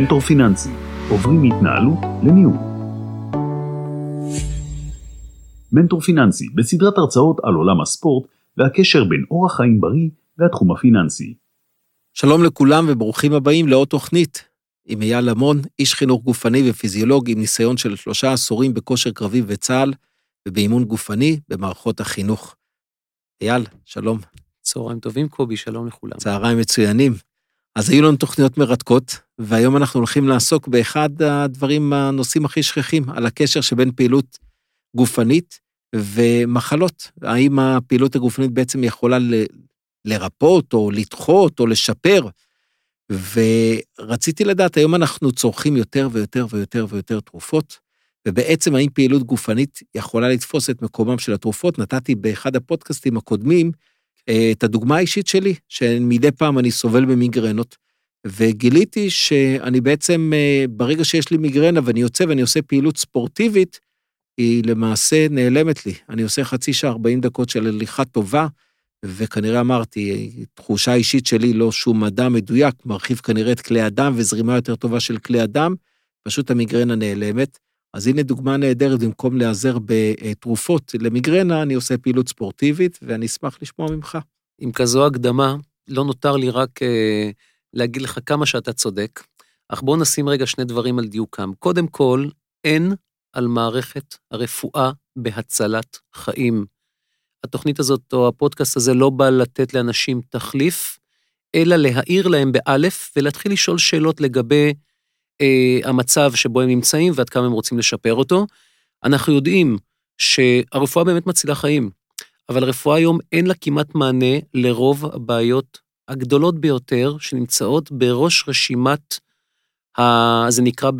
מנטור פיננסי, עוברים מהתנהלות לניהול. מנטור פיננסי בסדרת הרצאות על עולם הספורט והקשר בין אורח חיים בריא והתחום הפיננסי. שלום לכולם וברוכים הבאים לעוד תוכנית. עם אייל אמון, איש חינוך גופני ופיזיולוג עם ניסיון של 3 עשורים בכושר קרבי וצה"ל ובאימון גופני במערכות החינוך. אייל, שלום. צהריים טובים קובי, שלום לכולם. צהריים מצוינים. אז היו לנו תוכניות מרתקות, והיום אנחנו הולכים לעסוק באחד הדברים, הנושאים הכי שכיחים, על הקשר שבין פעילות גופנית ומחלות. האם הפעילות הגופנית בעצם יכולה לרפות או לדחות או לשפר? ורציתי לדעת, היום אנחנו צורכים יותר ויותר ויותר ויותר תרופות, ובעצם האם פעילות גופנית יכולה לתפוס את מקומם של התרופות? נתתי באחד הפודקאסטים הקודמים, את הדוגמה האישית שלי, שמדי פעם אני סובל במיגרנות, וגיליתי שאני בעצם, ברגע שיש לי מיגרנה ואני יוצא ואני עושה פעילות ספורטיבית, היא למעשה נעלמת לי. אני עושה חצי שעה, 40 דקות של הליכה טובה, וכנראה אמרתי, תחושה אישית שלי לא שום מדע מדויק, מרחיב כנראה את כלי הדם וזרימה יותר טובה של כלי הדם, פשוט המיגרנה נעלמת. אז הנה דוגמה נהדרת, במקום להיעזר בתרופות למיגרנה, אני עושה פעילות ספורטיבית, ואני אשמח לשמוע ממך. עם כזו הקדמה, לא נותר לי רק להגיד לך כמה שאתה צודק, אך בואו נשים רגע 2 דברים על דיוקם. קודם כל, אין על מערכת הרפואה בהצלת חיים. התוכנית הזאת או הפודקאסט הזה לא בא לתת לאנשים תחליף, אלא להעיר להם באלף, ולהתחיל לשאול שאלות לגבי המצב שבו הם נמצאים ועד כמה הם רוצים לשפר אותו. אנחנו יודעים שהרפואה באמת מצילה חיים, אבל הרפואה היום אין לה כמעט מענה לרוב הבעיות הגדולות ביותר שנמצאות בראש רשימת, זה נקרא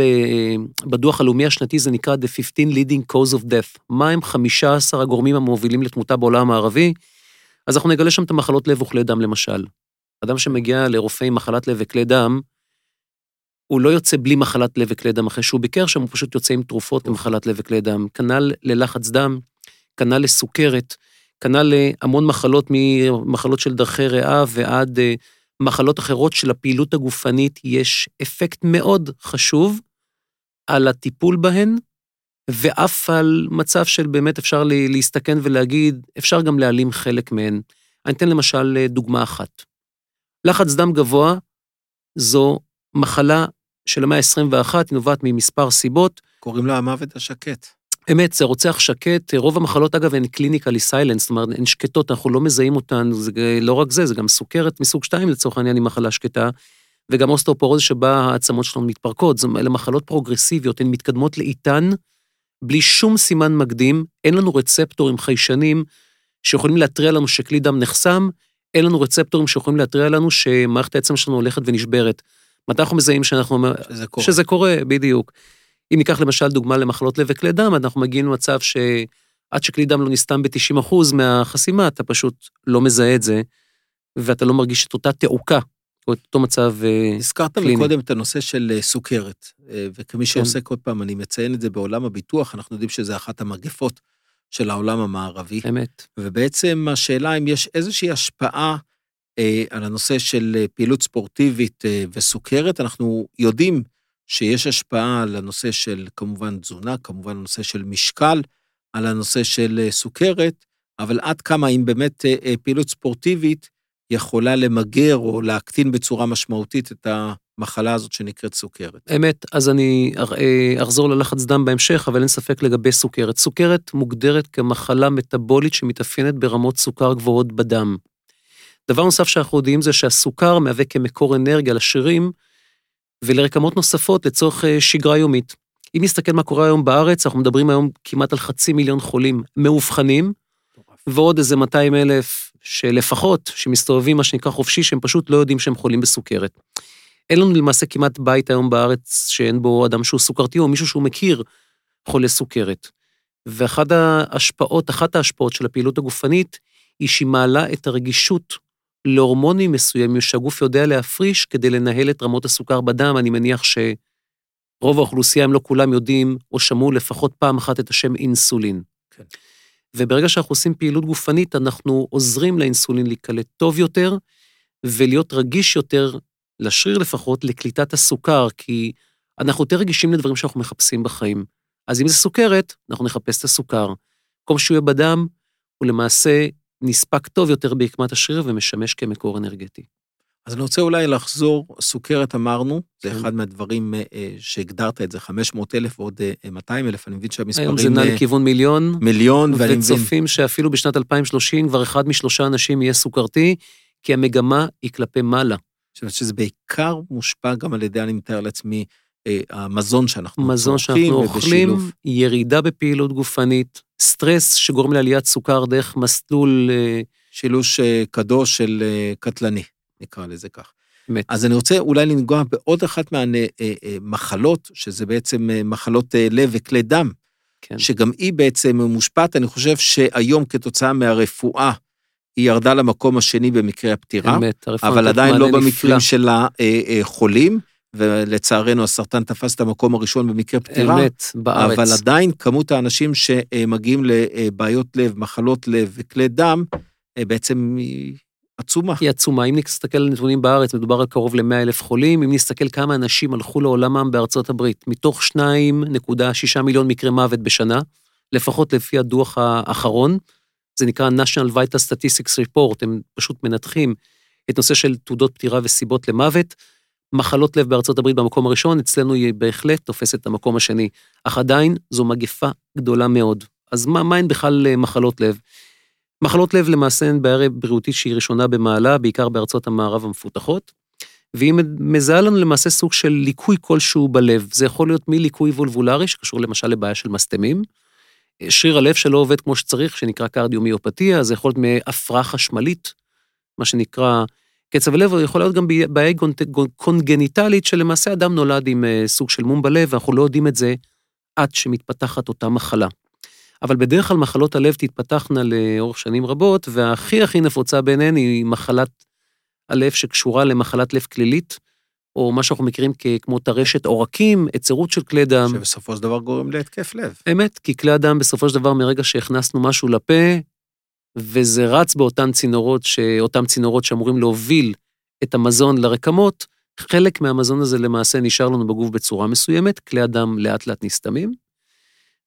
בדוח הלאומי השנתי, זה נקרא The 15 Leading Cause of Death. מה הם 15 הגורמים המובילים לתמותה בעולם הערבי? אז אנחנו נגלה שם את המחלות לב וכלי דם למשל. אדם שמגיע לרופא עם מחלת לב וכלי דם, הוא לא יוצא בלי מחלת לב וכלי דם אחרי שהוא ביקר, שם הוא פשוט יוצא עם תרופות למחלת לב וכלי דם, כנ"ל ללחץ דם, כנ"ל לסוכרת, כנ"ל להמון מחלות, ממחלות של דרכי ריאה ועד מחלות אחרות של הפעילות הגופנית, יש אפקט מאוד חשוב על הטיפול בהן, ואף על מצב של באמת אפשר להסתכן ולהגיד, אפשר גם להעלים חלק מהן. אני אתן למשל דוגמה אחת. לחץ דם גבוה, זו מחלה של המאה ה-21, היא נובעת ממספר סיבות. קוראים לה המוות השקט. אמת, זה רוצח שקט. רוב המחלות, אגב, הן clinically silent, זאת אומרת, הן שקטות, אנחנו לא מזהים אותן, זה לא רק זה, זה גם סוכרת מסוג 2, לצורך העניין היא מחלה שקטה, וגם אוסטאופורוזיס שבה העצמות שלנו מתפרקות, אלה מחלות פרוגרסיביות, הן מתקדמות לאיתן, בלי שום סימן מקדים, אין לנו רצפטורים חיישנים, שיכולים להתריע לנו שכלי דם נחסם, אין לנו רצפטורים שיכולים להתריע לנו שמערכת העצם שלנו הולכת ונשברת. מתי אנחנו מזהים שזה קורה, בדיוק. אם ניקח למשל דוגמה למחלות לב וכלי דם, אנחנו מגיעים למצב שעד שכלי דם לא נסתם ב-90% מהחסימה, אתה פשוט לא מזהה את זה, ואתה לא מרגיש את אותה תעוקה, או את אותו מצב קליני. הזכרת מקודם את הנושא של סוכרת, וכמי שעוסק עוד פעם, אני מציין את זה בעולם הביטוח, אנחנו יודעים שזה אחת המגפות של העולם המערבי. אמת. ובעצם השאלה אם יש איזושהי השפעה, על הנושא של פעילות ספורטיבית וסוכרת, אנחנו יודעים שיש השפעה על הנושא של כמובן תזונה, כמובן הנושא של משקל, על הנושא של סוכרת, אבל עד כמה אם באמת פעילות ספורטיבית יכולה למגר או להקטין בצורה משמעותית את המחלה הזאת שנקראת סוכרת. אמת, אז אני אחזור ללחץ דם בהמשך, אבל אין ספק לגבי סוכרת. סוכרת מוגדרת כמחלה מטאבולית שמתאפיינת ברמות סוכר גבוהות בדם. דבר נוסף שאנחנו יודעים זה שהסוכר מהווה כמקור אנרגיה לשרירים ולרקמות נוספות לצורך שגרה יומית. אם נסתכל מה קורה היום בארץ, אנחנו מדברים היום כמעט על 500,000 חולים מאובחנים, ועוד איזה 200,000 שלפחות, שמסתובבים מה שנקרא חופשי, שהם פשוט לא יודעים שהם חולים בסוכרת. אין לנו למעשה כמעט בית היום בארץ שאין בו אדם שהוא סוכרתי או מישהו שהוא מכיר חולה סוכרת. ואחת ההשפעות של הפעילות הגופנית היא שהיא מעלה את הרגישות להורמונים מסוימים שהגוף יודע להפריש כדי לנהל את רמות הסוכר בדם. אני מניח שרוב האוכלוסייה, אם לא כולם, יודעים או שמעו לפחות פעם אחת את השם אינסולין. כן. וברגע שאנחנו עושים פעילות גופנית, אנחנו עוזרים לאינסולין להיקלט טוב יותר, ולהיות רגיש יותר לשריר לפחות, לקליטת הסוכר, כי אנחנו יותר רגישים לדברים שאנחנו מחפשים בחיים. אז אם זה סוכרת, אנחנו נחפש את הסוכר. במקום שהוא יהיה בדם, הוא למעשה נספק טוב יותר בעקמת השריר ומשמש כמקור אנרגטי. אז אני רוצה אולי לחזור, סוכרת אמרנו, זה אחד מהדברים שהגדרת את זה, 500,000 ועוד 200,000, אני מבין שהמספרים... היום זה נע לכיוון מיליון. מיליון, ואני מבין. וצופים שאפילו בשנת 2030 כבר אחד מ3 אנשים יהיה סוכרתי, כי המגמה היא כלפי מעלה. שזה בעיקר מושפע גם על ידי, אני מתאר לעצמי, המזון שאנחנו אוכלים, ירידה בפעילות גופנית, סטרס שגורם לעליית סוכר דרך מסלול... שילוש קדוש של קטלני. נקרא לזה כך. באמת. אז אני רוצה אולי לנגוע בעוד אחת מהמחלות, שזה בעצם מחלות לב וכלי דם, כן. שגם היא בעצם מושפעת, אני חושב שהיום כתוצאה מהרפואה, היא ירדה למקום השני במקרה הפטירה, באמת, אבל עדיין לא במקרים של החולים, ולצערנו הסרטן תפס את המקום הראשון במקרה פטירה, באמת, בארץ. אבל עדיין כמות האנשים שמגיעים לבעיות לב, מחלות לב וכלי דם, בעצם עצומה. היא עצומה. אם נסתכל על נתונים בארץ, מדובר על קרוב ל100,000 חולים, אם נסתכל כמה אנשים הלכו לעולמם בארצות הברית, מתוך 2.6 מיליון מקרי מוות בשנה, לפחות לפי הדוח האחרון, זה נקרא National Vital Statistics Report, הם פשוט מנתחים את נושא של תעודות פטירה וסיבות למוות, מחלות לב בארצות הברית במקום הראשון, אצלנו היא בהחלט תופסת את המקום השני, אך עדיין זו מגפה גדולה מאוד. אז מה הן בכלל מחלות לב? מחלות לב למעשה הן בעיה בריאותית שהיא ראשונה במעלה, בעיקר בארצות המערב המפותחות, והיא מזהה לנו למעשה סוג של ליקוי כלשהו בלב. זה יכול להיות מליקוי וולבולרי, שקשור למשל לבעיה של מסתמים, שריר הלב שלא עובד כמו שצריך, שנקרא קרדיומיופתיה, זה יכול להיות מהפרעה חשמלית, מה שנקרא קצב הלב, אבל יכול להיות גם בעיה קונגניטלית, שלמעשה אדם נולד עם סוג של מום בלב, ואנחנו לא יודעים את זה עד שמתפתחת אותה מחלה. אבל בדרך כלל מחלות הלב תתפתחנה לאורך שנים רבות, והכי הכי נפוצה ביניהן היא מחלת הלב שקשורה למחלת לב כלילית, או מה שאנחנו מכירים כמו טרשת עורקים, יצירות של כלי דם. שבסופו של דבר גורם להתקף לב. אמת, כי כלי הדם בסופו של דבר מרגע שהכנסנו משהו לפה, וזה רץ באותן צינורות, אותם צינורות שאמורים להוביל את המזון לרקמות, חלק מהמזון הזה למעשה נשאר לנו בגוף בצורה מסוימת, כלי הדם לאט לאט נסתמים.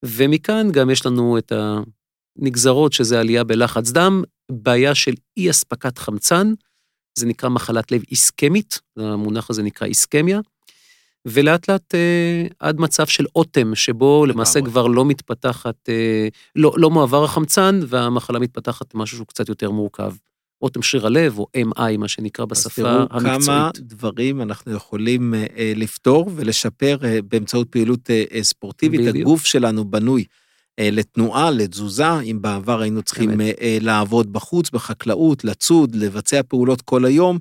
ומכאן גם יש לנו את הנגזרות, שזה עלייה בלחץ דם, בעיה של אי-אספקת חמצן, זה נקרא מחלת לב איסכמית, המונח הזה נקרא איסכמיה, ולאט לאט עד מצב של אוטם, שבו למעשה כבר לא מתפתחת, לא מועבר החמצן, והמחלה מתפתחת משהו שהוא קצת יותר מורכב. אוטם שריר הלב, או MI, מה שנקרא בשפה המקצועית. אז תראו כמה דברים אנחנו יכולים לפתור ולשפר באמצעות פעילות ספורטיבית. בדיוק. הגוף שלנו בנוי לתנועה, לתזוזה, אם בעבר היינו צריכים לעבוד בחוץ, בחקלאות, לצוד, לבצע פעולות כל היום,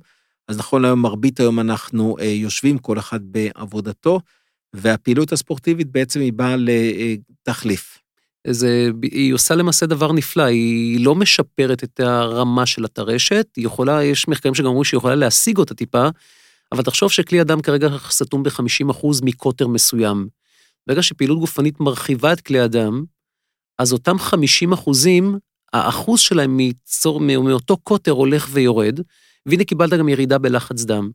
אז נכון היום, מרבית היום אנחנו יושבים כל אחד בעבודתו, והפעילות הספורטיבית בעצם היא באה לתחליף. היא עושה למעשה דבר נפלא, היא לא משפרת את הרמה של הטרשת, יש מחקרים שגם אומרים שהיא יכולה להשיג אותה טיפה, אבל תחשוב שכלי הדם כרגע סתום ב-50% מקוטר מסוים. ברגע שפעילות גופנית מרחיבה את כלי הדם, אז אותם 50%, האחוז שלהם מאותו קוטר הולך ויורד, והנה קיבלת גם ירידה בלחץ דם.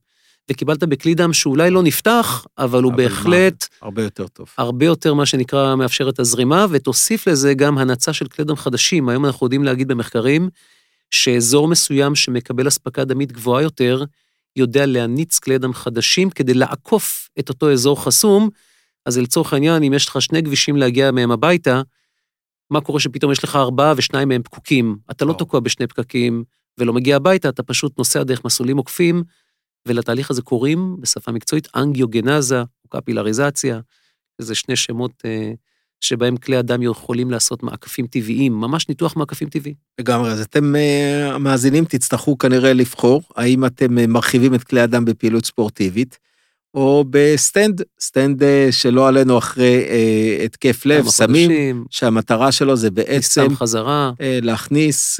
וקיבלת בכלי דם שאולי לא נפתח, אבל הוא בהחלט... הרבה יותר טוב. הרבה יותר מה שנקרא מאפשר את הזרימה, ותוסיף לזה גם הנצה של כלי דם חדשים. היום אנחנו יודעים להגיד במחקרים, שאזור מסוים שמקבל הספקה דמית גבוהה יותר, יודע להניץ כלי דם חדשים, כדי לעקוף את אותו אזור חסום, אז לצורך העניין, אם יש לך 2 כבישים להגיע מהם הביתה, מה קורה שפתאום יש לך 4 ו2 מהם פקוקים? אתה לא תקוע בשני פקקים, ולא מגיע הביתה, אתה פשוט נוסע דרך מסלולים עוקפים, ולתהליך הזה קוראים בשפה מקצועית אנגיוגנזה או קפילריזציה, זה 2 שמות שבהם כלי הדם יכולים לעשות מעקפים טבעיים, ממש ניתוח מעקפים טבעי. לגמרי, אז אתם המאזינים תצטרכו כנראה לבחור, האם אתם מרחיבים את כלי הדם בפעילות ספורטיבית, או בסטנד שלא עלינו אחרי התקף לב, סמים, שהמטרה שלו זה בעצם להכניס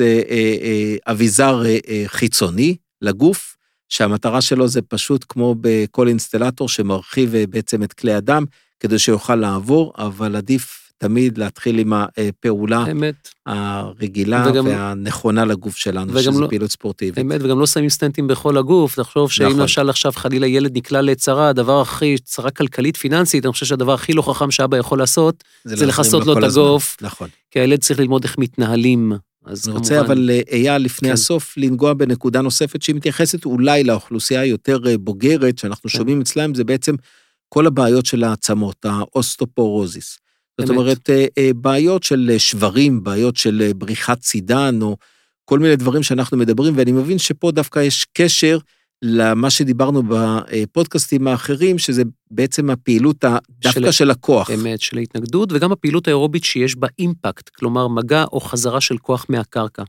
אביזר חיצוני לגוף, שהמטרה שלו זה פשוט כמו בכל אינסטלטור שמרחיב בעצם את כלי הדם, כדי שיוכל לעבור, אבל עדיף תמיד להתחיל עם הפעולה אמת. הרגילה וגם, והנכונה לגוף שלנו, שזה לא, פעילות ספורטיבית. אמת, וגם לא שמים סטנטים בכל הגוף, נחשוב שאם נכון. נשאל עכשיו חלילה ילד נקלע לצרה, הדבר הכי, צרה כלכלית, פיננסית, אני חושב שהדבר הכי לא חכם שאבא יכול לעשות, זה לחסות לו את הגוף, נכון. כי הילד צריך ללמוד איך מתנהלים. אז אני רוצה אבל אייל לפני הסוף לנגוע בנקודה נוספת שהיא מתייחסת אולי לאוכלוסייה היותר בוגרת שאנחנו שומעים אצלם, זה בעצם כל הבעיות של העצמות, האוסטאופורוזיס. זאת אומרת, בעיות של שברים, בעיות של בריחת צידן, או כל מיני דברים שאנחנו מדברים, ואני מבין שפה דווקא יש קשר למה שדיברנו בפודקאסטים האחרים, שזה בעצם הפעילות דווקא של הכוח. אמת, של ההתנגדות, וגם הפעילות האירובית שיש בה אימפקט, כלומר מגע או חזרה של כוח מהקרקע.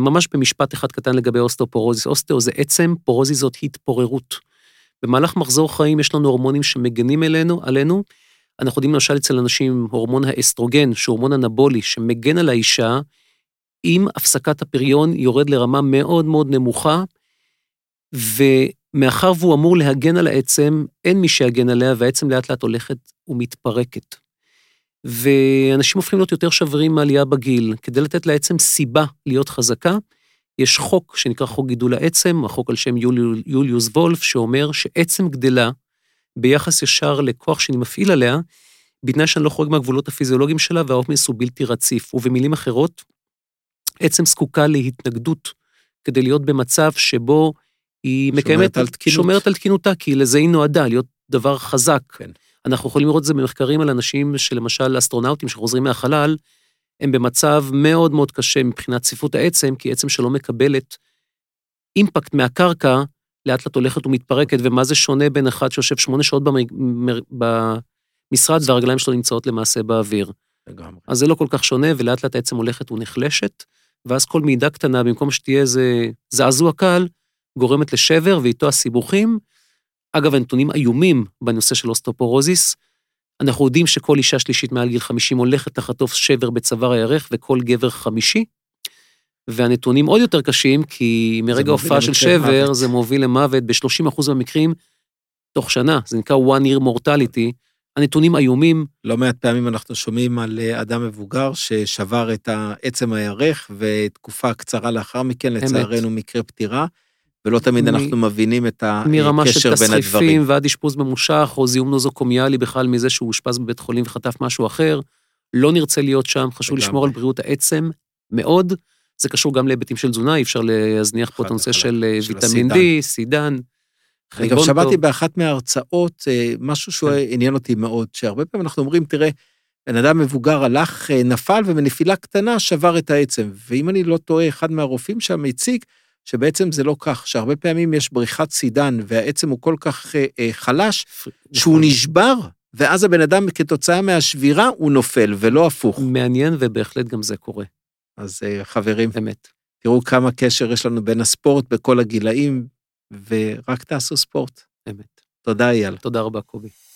ממש במשפט אחד קטן לגבי אוסטאופורוזיס. אוסטאו זה עצם, פורוזיס זאת התפוררות. במהלך מחזור חיים יש לנו הורמונים שמגנים עלינו. אנחנו יודעים למשל אצל אנשים, הורמון האסטרוגן, שהוא הורמון אנבולי, שמגן על האישה, עם הפסקת הפריון יורד לרמה מאוד מאוד נמוכה, ומאחר והוא אמור להגן על העצם, אין מי שיגן עליה, והעצם לאט לאט הולכת ומתפרקת. ואנשים הופכים להיות יותר שברים מעלייה בגיל. כדי לתת לעצם סיבה להיות חזקה, יש חוק שנקרא חוק גידול העצם, החוק על שם יוליוס וולף, שאומר שעצם גדלה ביחס ישר לכוח שאני מפעיל עליה, בתנאי שאני לא חורג מהגבולות הפיזיולוגיים שלה, והעומס הוא בלתי רציף. ובמילים אחרות, עצם זקוקה להתנגדות, כדי להיות במצב שבו היא מקיימת, שומרת על תקינותה, כי לזה היא נועדה, להיות דבר חזק. כן. אנחנו יכולים לראות את זה במחקרים על אנשים שלמשל אסטרונאוטים שחוזרים מהחלל, הם במצב מאוד מאוד קשה מבחינת ציפות העצם, כי עצם שלא מקבלת אימפקט מהקרקע, לאט לאט הולכת ומתפרקת, ומה זה שונה בין אחד שיושב 8 שעות במשרד, והרגליים שלו נמצאות למעשה באוויר. לגמרי. אז זה לא כל כך שונה, ולאט לאט העצם הולכת ונחלשת, ואז כל מידה קטנה, במקום שתהיה איזה זעזוע קל, גורמת לשבר ואיתו הסיבוכים. אגב, הנתונים איומים בנושא של אוסטאופורוזיס. אנחנו יודעים שכל אישה שלישית מעל גיל 50 הולכת לחטוף שבר בצוואר הירך, וכל גבר 5. והנתונים עוד יותר קשים, כי מרגע הופעה של שבר, מוות. זה מוביל למוות ב-30% במקרים תוך שנה. זה נקרא one year mortality. הנתונים איומים. לא מעט פעמים אנחנו שומעים על אדם מבוגר ששבר את העצם הירך, ותקופה קצרה לאחר מכן, לצערנו מקרה פטירה. ולא תמיד אנחנו מבינים את הקשר בין הדברים. מרמה של תסריפים ועד אשפוז ממושך, או זיהום נוזוקומיאלי בכלל מזה שהוא אושפז בבית חולים וחטף משהו אחר, לא נרצה להיות שם, חשוב לשמור על בריאות העצם מאוד, זה קשור גם להיבטים של תזונה, אי אפשר להזניח פה את הנושא של ויטמין D, סידן. אני גם שמעתי באחת מההרצאות, משהו שעניין אותי מאוד, שהרבה פעמים אנחנו אומרים, תראה, בן אדם מבוגר הלך, נפל, ומנפילה קטנה שבר את העצם, ואם אני לא טועה, אחד מהרופאים שם הציג שבעצם זה לא כך, שהרבה פעמים יש בריחת צידן, והעצם הוא כל כך חלש, שהוא נשבר, ואז הבן אדם כתוצאה מהשבירה, הוא נופל, ולא הפוך. מעניין, ובהחלט גם זה קורה. אז חברים, באמת. תראו כמה קשר יש לנו בין הספורט, בכל הגילאים, ורק תעשו ספורט. באמת. תודה אייל. תודה רבה קובי.